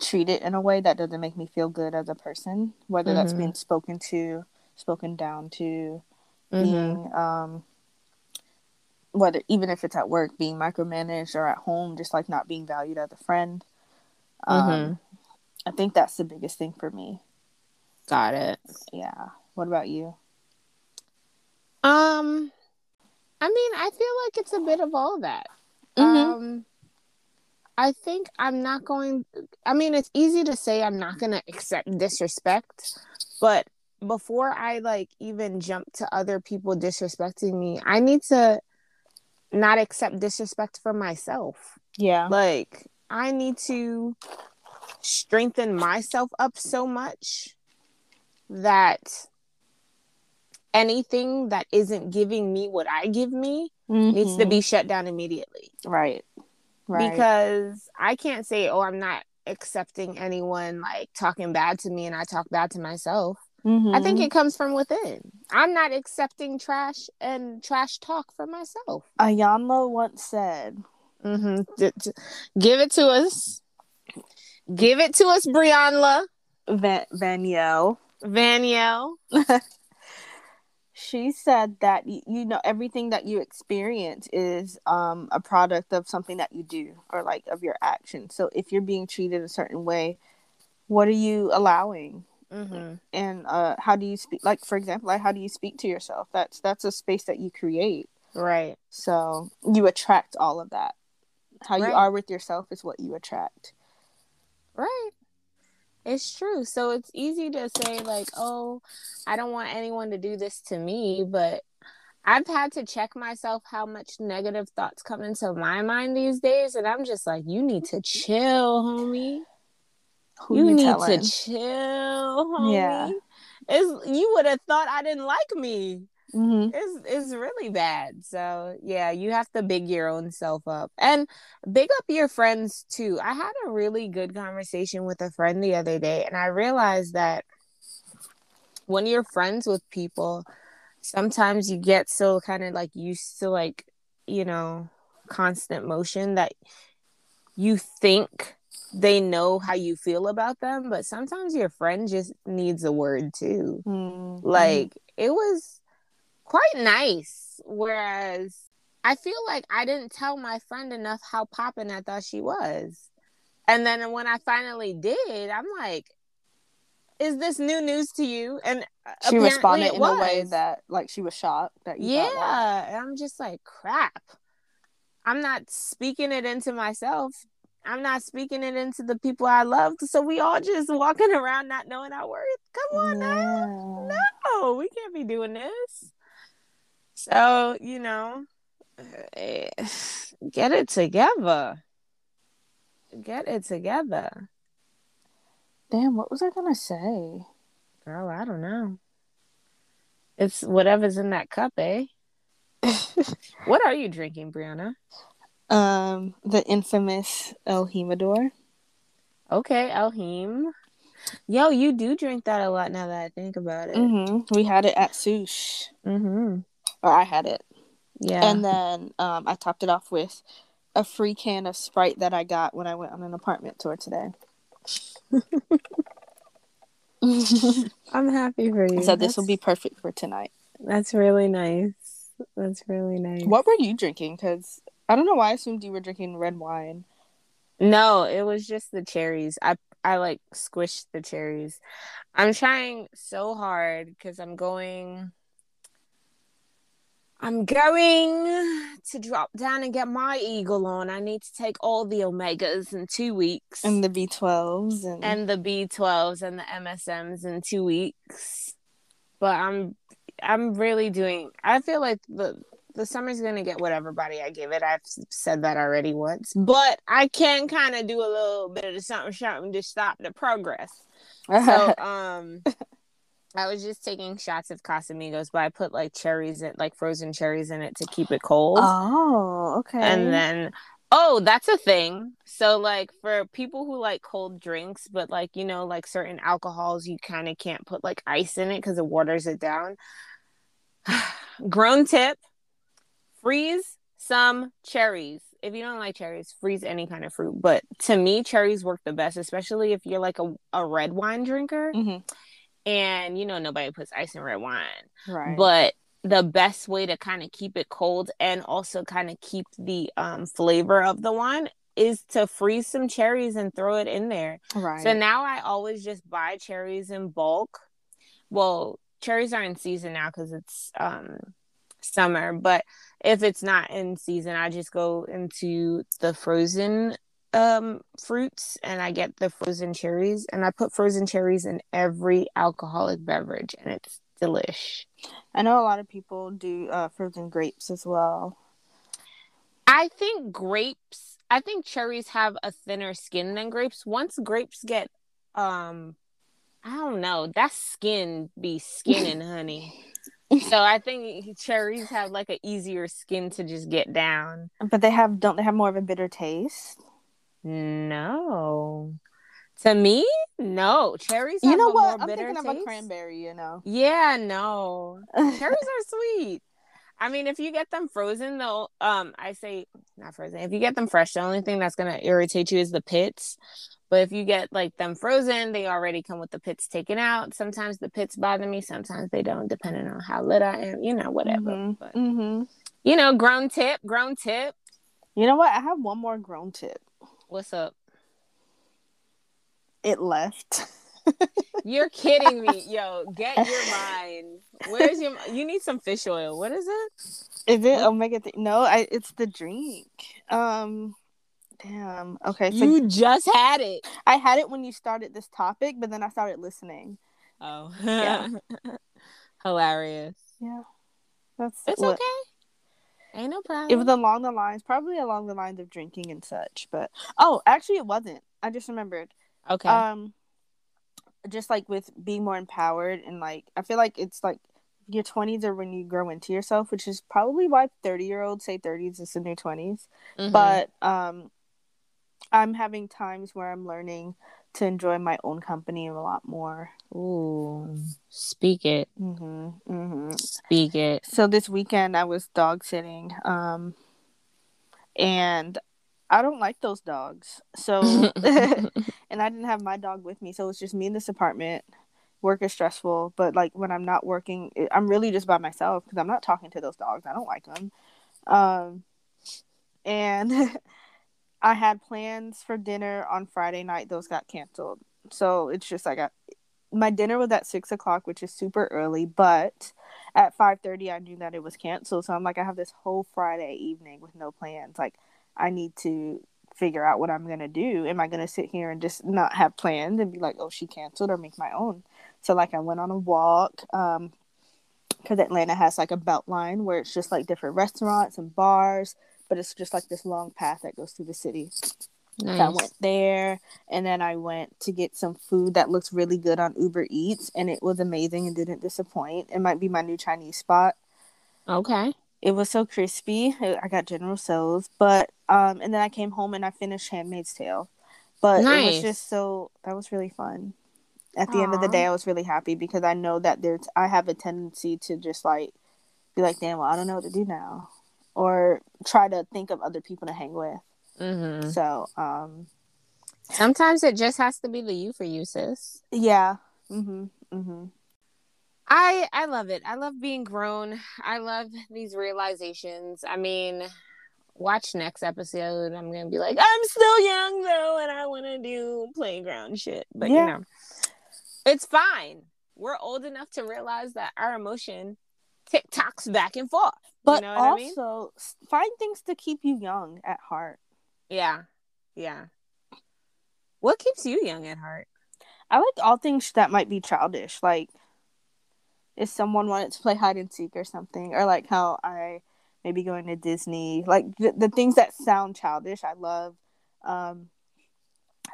treated in a way that doesn't make me feel good as a person, whether mm-hmm. that's being spoken to, spoken down to, mm-hmm. being, um, whether even if it's at work, being micromanaged, or at home, just like not being valued as a friend. Um, mm-hmm. I think that's the biggest thing for me. Got it. Yeah. What about you? Um... I mean, I feel like it's a bit of all that. Mm-hmm. Um, I think I'm not going... I mean, it's easy to say I'm not going to accept disrespect, but before I, like, even jump to other people disrespecting me, I need to not accept disrespect for myself. Yeah. Like, I need to strengthen myself up so much that... anything that isn't giving me what I give me mm-hmm. needs to be shut down immediately. Right. Right. Because I can't say, oh, I'm not accepting anyone like talking bad to me and I talk bad to myself. Mm-hmm. I think it comes from within. I'm not accepting trash and trash talk for myself. Ayanla once said, mm-hmm. d- d- give it to us. Give it to us, Brianna. Van- Vaniel. Vaniel. She said that, you know, everything that you experience is um, a product of something that you do or, like, of your action. So if you're being treated a certain way, what are you allowing? Mm-hmm. And uh, how do you speak? Like, for example, like, how do you speak to yourself? That's that's a space that you create. Right. So you attract all of that. How right. you are with yourself is what you attract. Right. It's true. So it's easy to say, like, oh, I don't want anyone to do this to me, but I've had to check myself how much negative thoughts come into my mind these days, and I'm just like, you need to chill, homie. Who you need telling? to chill, homie. Yeah. It's, you would have thought I didn't like me. Mm-hmm. It's, it's really bad. So, yeah, you have to big your own self up. And big up your friends, too. I had a really good conversation with a friend the other day, and I realized that when you're friends with people, sometimes you get so kind of, like, used to, like, you know, constant motion that you think they know how you feel about them. But sometimes your friend just needs a word, too. Mm-hmm. Like, it was... quite nice, whereas I feel like I didn't tell my friend enough how poppin' I thought she was. And then when I finally did, I'm like, is this new news to you? And she responded in was. a way that, like, she was shocked that you yeah thought that. And I'm just like, crap, I'm not speaking it into myself, I'm not speaking it into the people I loved, so we all just walking around not knowing our worth. Come on yeah. now no we can't be doing this. So, you know, Get it together. Get it together. Damn, what was I gonna say? Girl, I don't know. It's whatever's in that cup, eh? What are you drinking, Brianna? Um, the infamous El Jimador. Okay, El Jim. Yo, you do drink that a lot now that I think about it. Mm-hmm. We had it at Sush. Mm-hmm. Or I had it. Yeah. And then um, I topped it off with a free can of Sprite that I got when I went on an apartment tour today. I'm happy for you. So that's... this will be perfect for tonight. That's really nice. That's really nice. What were you drinking? Because I don't know why I assumed you were drinking red wine. No, it was just the cherries. I I like squished the cherries. I'm trying so hard because I'm going. I'm going to drop down and get my eagle on. I need to take all the omegas in two weeks. And the B twelves. And, and the B twelves and the M S Ms in two weeks. But I'm I'm really doing... I feel like the, the summer's going to get whatever body I give it. I've said that already once. But I can kind of do a little bit of something, something to stop the progress. So, um... I was just taking shots of Casamigos, but I put like cherries in, like frozen cherries in it to keep it cold. Oh, okay. And then, oh, that's a thing. So like for people who like cold drinks, but like, you know, like certain alcohols, you kind of can't put like ice in it because it waters it down. Grown tip, freeze some cherries. If you don't like cherries, freeze any kind of fruit. But to me, cherries work the best, especially if you're like a, a red wine drinker. Mm-hmm. And, you know, nobody puts ice in red wine. Right. But the best way to kind of keep it cold and also kind of keep the um, flavor of the wine is to freeze some cherries and throw it in there. Right. So now I always just buy cherries in bulk. Well, cherries are in season now because it's um, summer. But if it's not in season, I just go into the frozen um fruits and I get the frozen cherries, and I put frozen cherries in every alcoholic beverage, and it's delish. I know a lot of people do uh frozen grapes as well. I think grapes I think cherries have a thinner skin than grapes. Once grapes get um I don't know, that skin be skinning honey. So I think cherries have like an easier skin to just get down. But they have don't they have more of a bitter taste? No, to me, no. Cherries. You know what? I'm thinking of a cranberry. You know. Yeah, no. Cherries are sweet. I mean, if you get them frozen, though, um, I say not frozen. If you get them fresh, the only thing that's gonna irritate you is the pits. But if you get like them frozen, they already come with the pits taken out. Sometimes the pits bother me. Sometimes they don't, depending on how lit I am. You know, whatever. Mm-hmm. But mm-hmm. you know, grown tip, grown tip. You know what? I have one more grown tip. What's up? It left. You're kidding me. Yo, get your mind. Where's your you need some fish oil. What is it? Is it omega three? No, I it's the drink. Um damn. Okay. So you just had it. I had it when you started this topic, but then I started listening. Oh. Yeah. Hilarious. Yeah. That's It's what... okay. Ain't no problem. It was along the lines, probably along the lines of drinking and such. But oh, actually, it wasn't. I just remembered. Okay. Um, just like with being more empowered, and like I feel like it's like your twenties are when you grow into yourself, which is probably why thirty-year-olds say thirties is in their twenties. Mm-hmm. But um, I'm having times where I'm learning to enjoy my own company a lot more. Ooh, speak it. Mm-hmm, mm-hmm. Speak it. So this weekend I was dog sitting, um, and I don't like those dogs. So, and I didn't have my dog with me, so it's just me in this apartment. Work is stressful, but like when I'm not working, I'm really just by myself because I'm not talking to those dogs. I don't like them, um, and. I had plans for dinner on Friday night. Those got canceled. So it's just like I, my dinner was at six o'clock, which is super early. But at five thirty, I knew that it was canceled. So I'm like, I have this whole Friday evening with no plans. Like, I need to figure out what I'm going to do. Am I going to sit here and just not have plans and be like, oh, she canceled, or make my own? So, like, I went on a walk. Um, because Atlanta has like a belt line where it's just like different restaurants and bars, but it's just like this long path that goes through the city. Nice. So I went there, and then I went to get some food that looks really good on Uber Eats, and it was amazing and didn't disappoint. It might be my new Chinese spot. Okay. It was so crispy. I got General Tso's, but um, and then I came home and I finished Handmaid's Tale. But nice. It was just so, that was really fun. At the Aww. End of the day, I was really happy because I know that there's, I have a tendency to just like be like, damn, well, I don't know what to do now, or try to think of other people to hang with. Mm-hmm. So, um, sometimes it just has to be the you for you, sis. Yeah. Mm-hmm. Mm-hmm. I I love it. I love being grown. I love these realizations. I mean, watch next episode. I'm gonna be like, I'm still young though, and I want to do playground shit. But yeah. You know. It's fine. We're old enough to realize that our emotion tick-tocks back and forth. But you know what also, I mean? But also, find things to keep you young at heart. Yeah. Yeah. What keeps you young at heart? I like all things that might be childish. Like, if someone wanted to play hide and seek or something. Or like how I may be going to Disney. Like, th- the things that sound childish, I love. Um...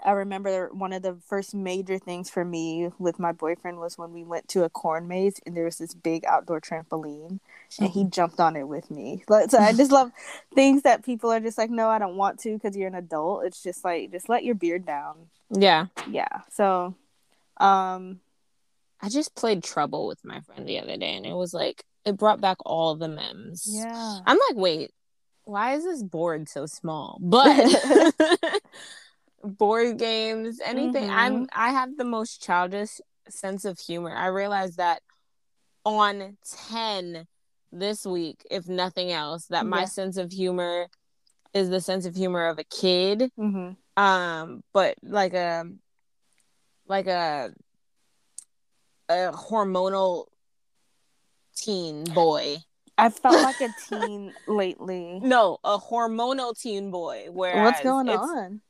I remember one of the first major things for me with my boyfriend was when we went to a corn maze and there was this big outdoor trampoline and he jumped on it with me. Like, so I just love things that people are just like, no, I don't want to because you're an adult. It's just like, just let your beard down. Yeah. Yeah. So, um, I just played Trouble with my friend the other day and it was like, it brought back all the memes. Yeah. I'm like, wait, why is this board so small? But... board games, anything. Mm-hmm. I'm I have the most childish sense of humor. I realized that on ten this week, if nothing else, that yeah. my sense of humor is the sense of humor of a kid. Mm-hmm. Um, but like a like a a hormonal teen boy. I felt like a teen lately. No, a hormonal teen boy. Whereas what's going on?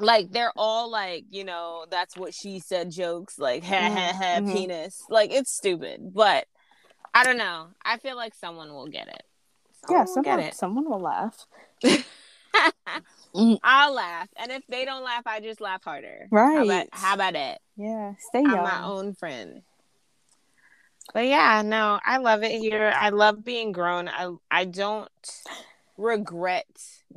Like, they're all like, you know, that's what she said jokes, like, ha, ha, ha, mm-hmm. penis. Like, it's stupid. But, I don't know. I feel like someone will get it. Someone yeah, someone, will get it. Someone will laugh. I'll laugh. And if they don't laugh, I just laugh harder. Right. How about, how about it? Yeah, stay young. I'm my own friend. But, yeah, no, I love it here. I love being grown. I, I don't... regret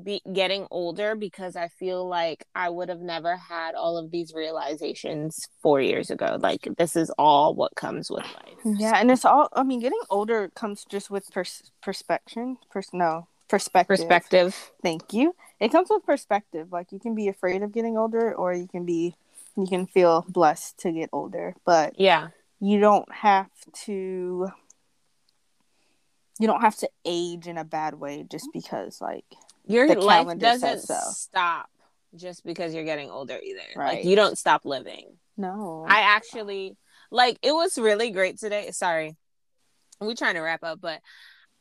be- getting older because I feel like I would have never had all of these realizations four years ago. Like, this is all what comes with life. Yeah, and it's all, I mean, getting older comes just with pers- perspection. Pers- no, perspective. Perspective. Thank you. It comes with perspective. Like, you can be afraid of getting older or you can be, you can feel blessed to get older. But yeah, you don't have to... You don't have to age in a bad way just because, like, your life doesn't so. stop just because you're getting older either. Right. Like, you don't stop living. No. I actually, like, it was really great today. Sorry. We're trying to wrap up, but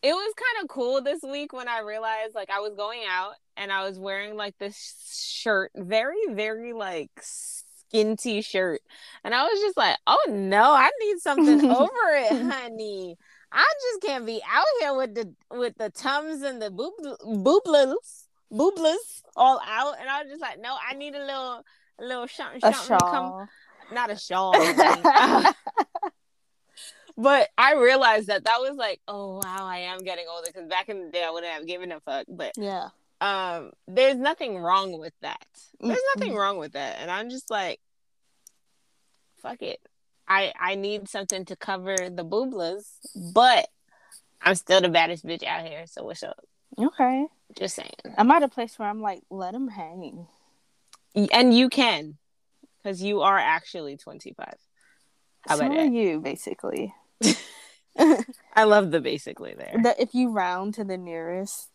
it was kind of cool this week when I realized, like, I was going out and I was wearing, like, this shirt. Very, very, like, skin t-shirt. And I was just like, oh, no, I need something over it, honey. I just can't be out here with the with the tums and the boob boobless boobless all out, and I was just like, no, I need a little a little something, a something shawl. Come, not a shawl, but I realized that that was like, oh wow, I am getting older because back in the day I wouldn't have given a fuck, but yeah, um, there's nothing wrong with that. There's mm-hmm. nothing wrong with that, and I'm just like, fuck it. I, I need something to cover the booblas, but I'm still the baddest bitch out here, so what's up? Okay. Just saying. I'm at a place where I'm like, let them hang. And you can, because you are actually twenty-five. How so about are that? You, basically. I love the basically there. The, if you round to the nearest.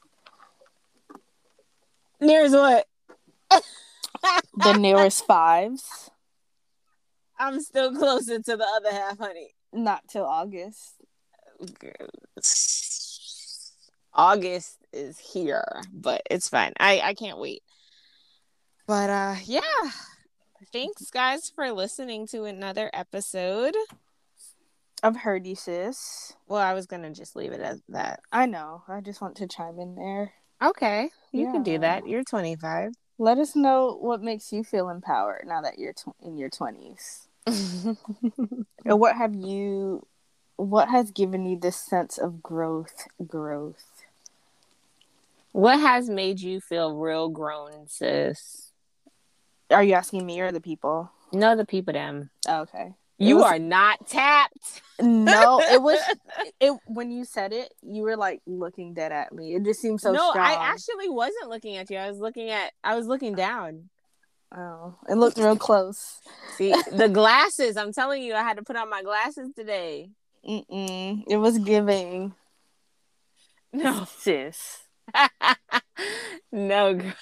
Nearest what? The nearest fives. I'm still closer to the other half, honey. Not till August. August is here, but it's fine. I, I can't wait. But uh, yeah. Thanks, guys, for listening to another episode. I've heard you, sis. Well, I was going to just leave it as that. I know. I just want to chime in there. Okay. You yeah. can do that. You're twenty-five. Let us know what makes you feel empowered now that you're tw- in your twenties. And what have you... What has given you this sense of growth? Growth. What has made you feel real grown, sis? Are you asking me or the people? No, the people, them. Oh, okay. You was... are not tapped. No, it was... it when you said it, you were, like, looking dead at me. It just seemed so no, strong. No, I actually wasn't looking at you. I was looking at... I was looking down. Oh, it looked real close. See, the glasses. I'm telling you, I had to put on my glasses today. Mm-mm. It was giving. No, sis. No, girl.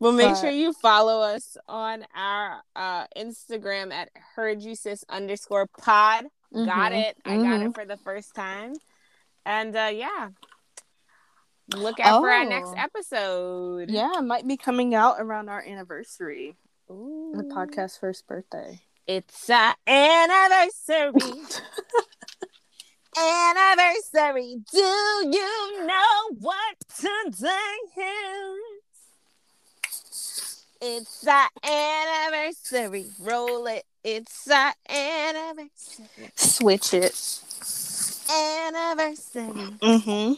Well, make but... sure you follow us on our uh, Instagram at Heard You Sis underscore pod. Mm-hmm. Got it. I mm-hmm. got it for the first time. And uh, yeah. Look out oh. for our next episode. Yeah, it might be coming out around our anniversary. Ooh. The podcast's first birthday. It's our anniversary. Anniversary. Do you know what today is? It's our anniversary. Roll it. It's our anniversary. Switch it. Anniversary. Mm-hmm.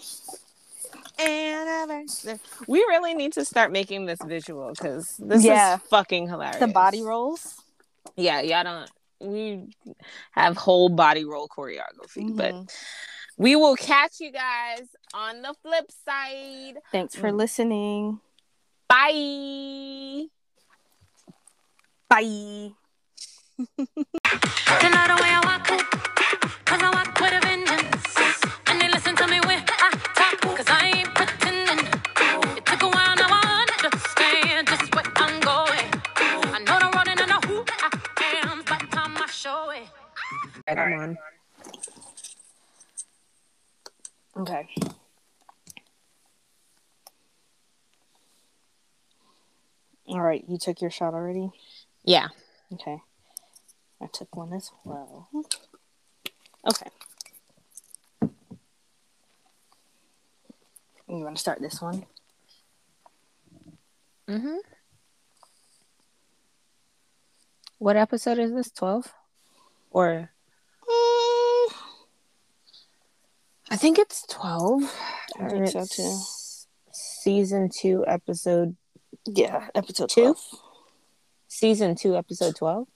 Anniversary. We really need to start making this visual because this yeah. is fucking hilarious. The body rolls. Yeah, y'all don't. We have whole body roll choreography, mm-hmm. but we will catch you guys on the flip side. Thanks for listening. Bye. Bye. Come on. Okay. All right, you took your shot already? Yeah. Okay. I took one as well. Okay. You want to start this one? Mm-hmm. What episode is this? twelve? Or... I think it's twelve. I think so too. Season two, episode. Yeah, episode two. twelve. Season two, episode twelve.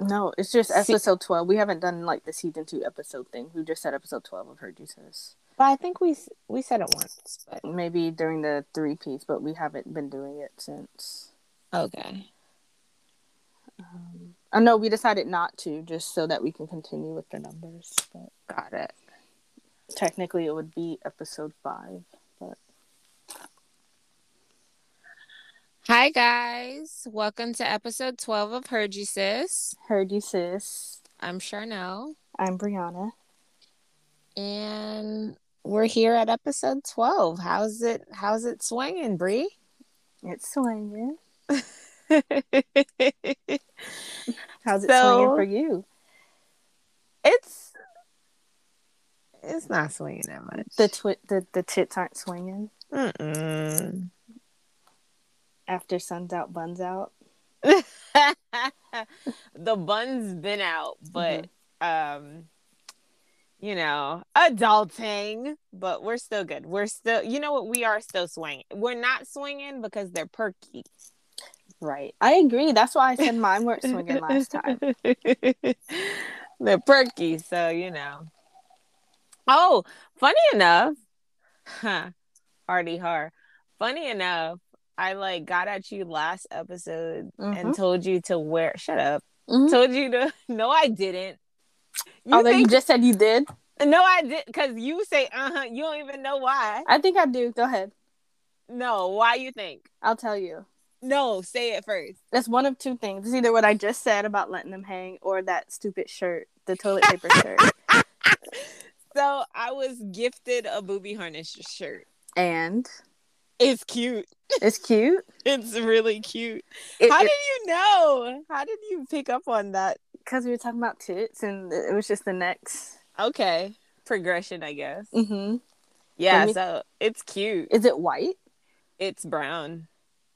No, it's just episode Se- twelve. We haven't done like the season two episode thing. We just said episode twelve of Heard You, Sis. But I think we we said it once, but maybe during the three piece. But we haven't been doing it since. Okay. Um, I know we decided not to, just so that we can continue with the numbers. But got it. Technically, it would be episode five, but... Hi, guys. Welcome to episode twelve of Heard You, Sis. Heard You, Sis. I'm Sharnel. I'm Brianna. And we're here at episode twelve. How's it, how's it swinging, Bri? It's swinging. How's it so, swinging for you? It's... It's not swinging that much. The twi- the, the tits aren't swinging? Mm-mm. After sun's out, bun's out? The bun's been out, but, mm-hmm. um, you know, adulting. But we're still good. We're still, you know what? We are still swinging. We're not swinging because they're perky. Right. I agree. That's why I said mine weren't swinging last time. They're perky, so, you know. Oh, funny enough, huh, Artie Har, funny enough, I, like, got at you last episode mm-hmm. and told you to wear, shut up, mm-hmm. told you to, no, I didn't. You oh, think... you just said you did? No, I didn't, because you say, uh-huh, you don't even know why. I think I do, go ahead. No, why you think? I'll tell you. No, say it first. That's one of two things. It's either what I just said about letting them hang or that stupid shirt, the toilet paper shirt. So I was gifted a booby harness shirt. And? It's cute. It's cute. It's really cute. It, How it, did you know? How did you pick up on that? Because we were talking about tits, and it was just the next. Okay. Progression, I guess. Mm-hmm. Yeah, me... so it's cute. Is it white? It's brown.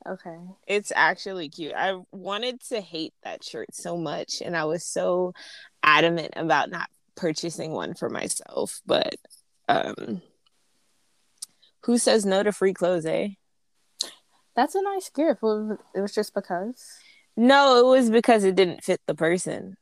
Okay. It's actually cute. I wanted to hate that shirt so much, and I was so adamant about not purchasing one for myself, but um, who says no to free clothes, eh? That's a nice gift. It was just because? No, it was because it didn't fit the person.